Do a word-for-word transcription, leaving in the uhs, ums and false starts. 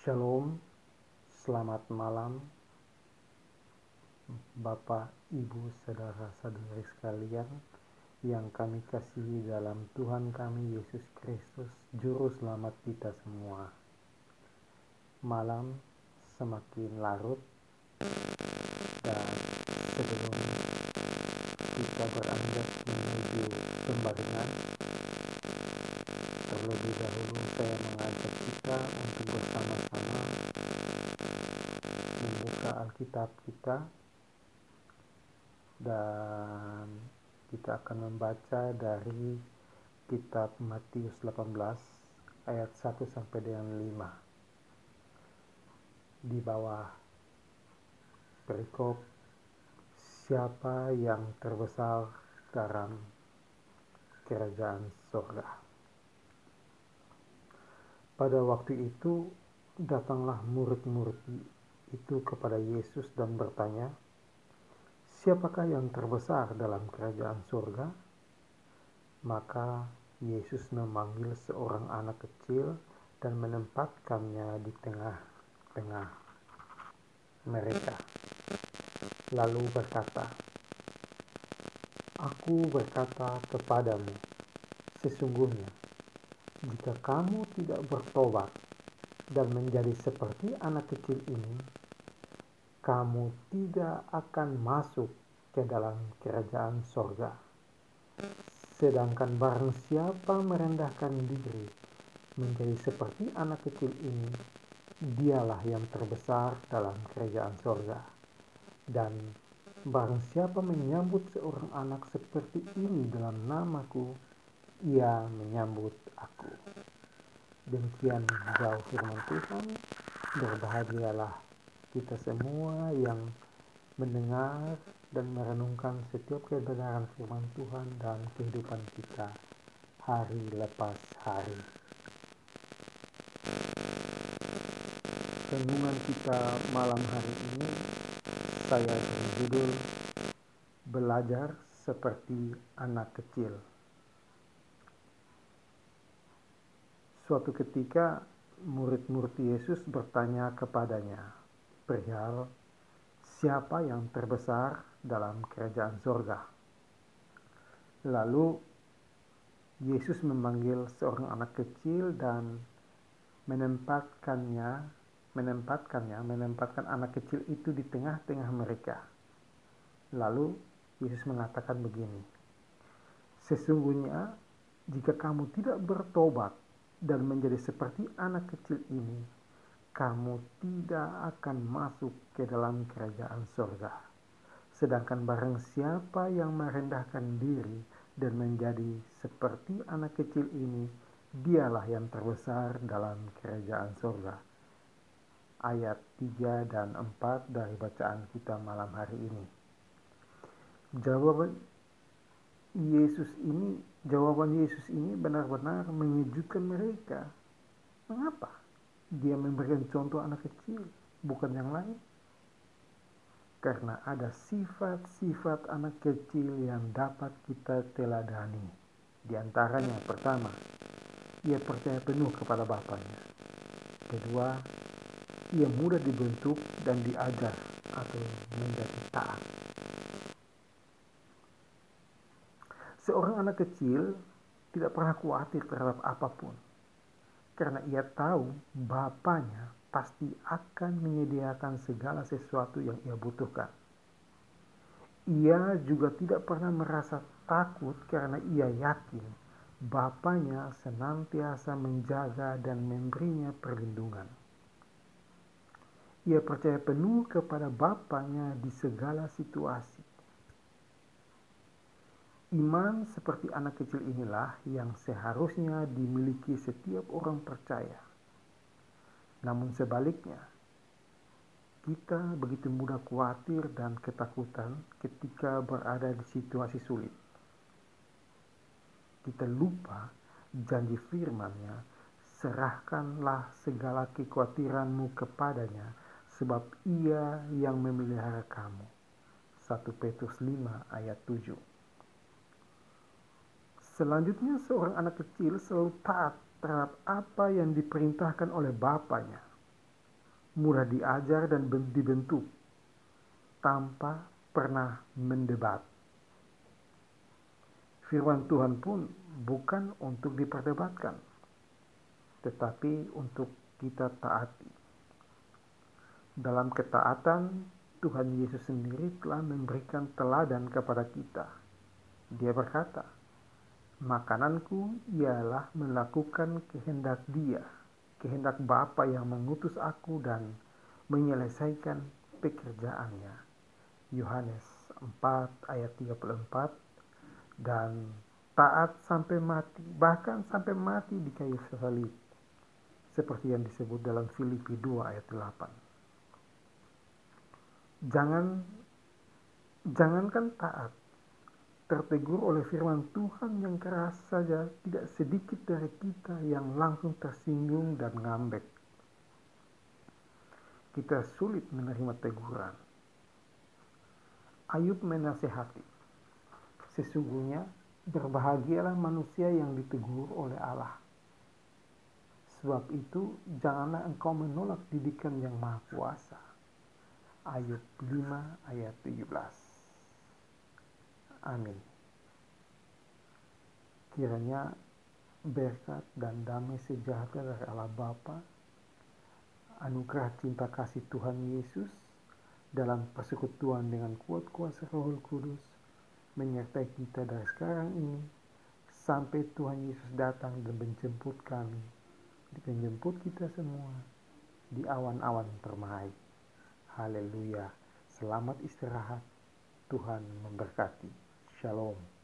Shalom, selamat malam Bapak, Ibu, saudara-saudari sekalian yang kami kasihi dalam Tuhan kami Yesus Kristus, Juru Selamat kita semua. Malam semakin larut dan sebelum kita beranjak menuju pembaringan, terlebih dahulu saya mengajak kita untuk bersama-sama membuka Alkitab kita dan kita akan membaca dari kitab Matius delapan belas ayat satu sampai dengan lima di bawah perikop siapa yang terbesar dalam kerajaan surga. Pada waktu itu, datanglah murid-murid itu kepada Yesus dan bertanya, "Siapakah yang terbesar dalam kerajaan surga?" Maka Yesus memanggil seorang anak kecil dan menempatkannya di tengah-tengah mereka. Lalu berkata, "Aku berkata kepadamu, sesungguhnya, jika kamu tidak bertobat dan menjadi seperti anak kecil ini, kamu tidak akan masuk ke dalam kerajaan sorga. Sedangkan barang siapa merendahkan diri menjadi seperti anak kecil ini, dialah yang terbesar dalam kerajaan sorga. Dan barang siapa menyambut seorang anak seperti ini dalam namaku, ia menyambut aku." Demikian jauh firman Tuhan. Berbahagialah kita semua yang mendengar dan merenungkan setiap kebenaran firman Tuhan dalam kehidupan kita hari lepas hari. Renungan kita malam hari ini saya berjudul Belajar Seperti Anak Kecil. Suatu ketika, murid-murid Yesus bertanya kepadanya, perihal, siapa yang terbesar dalam kerajaan sorga? Lalu, Yesus memanggil seorang anak kecil dan menempatkannya, menempatkannya, menempatkan anak kecil itu di tengah-tengah mereka. Lalu, Yesus mengatakan begini, "Sesungguhnya, jika kamu tidak bertobat dan menjadi seperti anak kecil ini, kamu tidak akan masuk ke dalam kerajaan sorga. Sedangkan barang siapa yang merendahkan diri dan menjadi seperti anak kecil ini, dialah yang terbesar dalam kerajaan sorga." Ayat tiga dan empat dari bacaan kita malam hari ini. Jawaban Yesus ini Jawaban Yesus ini benar-benar mengejutkan mereka. Mengapa? Dia memberikan contoh anak kecil, bukan yang lain. Karena ada sifat-sifat anak kecil yang dapat kita teladani. Di antaranya, pertama, ia percaya penuh kepada Bapaknya. Kedua, ia mudah dibentuk dan diajar atau menjadi taat. Seorang anak kecil tidak pernah khawatir terhadap apapun, karena ia tahu Bapaknya pasti akan menyediakan segala sesuatu yang ia butuhkan. Ia juga tidak pernah merasa takut karena ia yakin Bapaknya senantiasa menjaga dan memberinya perlindungan. Ia percaya penuh kepada Bapaknya di segala situasi. Iman seperti anak kecil inilah yang seharusnya dimiliki setiap orang percaya. Namun sebaliknya, kita begitu mudah khawatir dan ketakutan ketika berada di situasi sulit. Kita lupa janji firman-Nya, serahkanlah segala kekhawatiranmu kepadanya, sebab Ia yang memelihara kamu. satu Petrus lima ayat tujuh. Selanjutnya, seorang anak kecil selalu taat terhadap apa yang diperintahkan oleh Bapaknya. mudah diajar dan dibentuk tanpa pernah mendebat. Firman Tuhan pun bukan untuk diperdebatkan, tetapi untuk kita taati. Dalam ketaatan, Tuhan Yesus sendiri telah memberikan teladan kepada kita. Dia berkata, "Makananku ialah melakukan kehendak Dia, kehendak Bapa yang mengutus aku dan menyelesaikan pekerjaannya." Yohanes empat ayat tiga puluh empat. Dan taat sampai mati, bahkan sampai mati di kayu salib, seperti yang disebut dalam Filipi dua ayat delapan. Jangan jangankan taat, tertegur oleh firman Tuhan yang keras saja, tidak sedikit dari kita yang langsung tersinggung dan ngambek. Kita sulit menerima teguran. Ayub menasihati, "Sesungguhnya berbahagialah manusia yang ditegur oleh Allah. Sebab itu janganlah engkau menolak didikan yang Maha Kuasa." Ayub lima ayat tujuh belas. Amin. Kiranya berkat dan damai sejahtera dari Allah Bapa, anugerah cinta kasih Tuhan Yesus dalam persekutuan dengan kuat kuasa Roh Kudus menyertai kita dari sekarang ini sampai Tuhan Yesus datang dan menjemput kami, menjemput kita semua di awan-awan permai. Haleluya. Selamat istirahat. Tuhan memberkati. Shalom.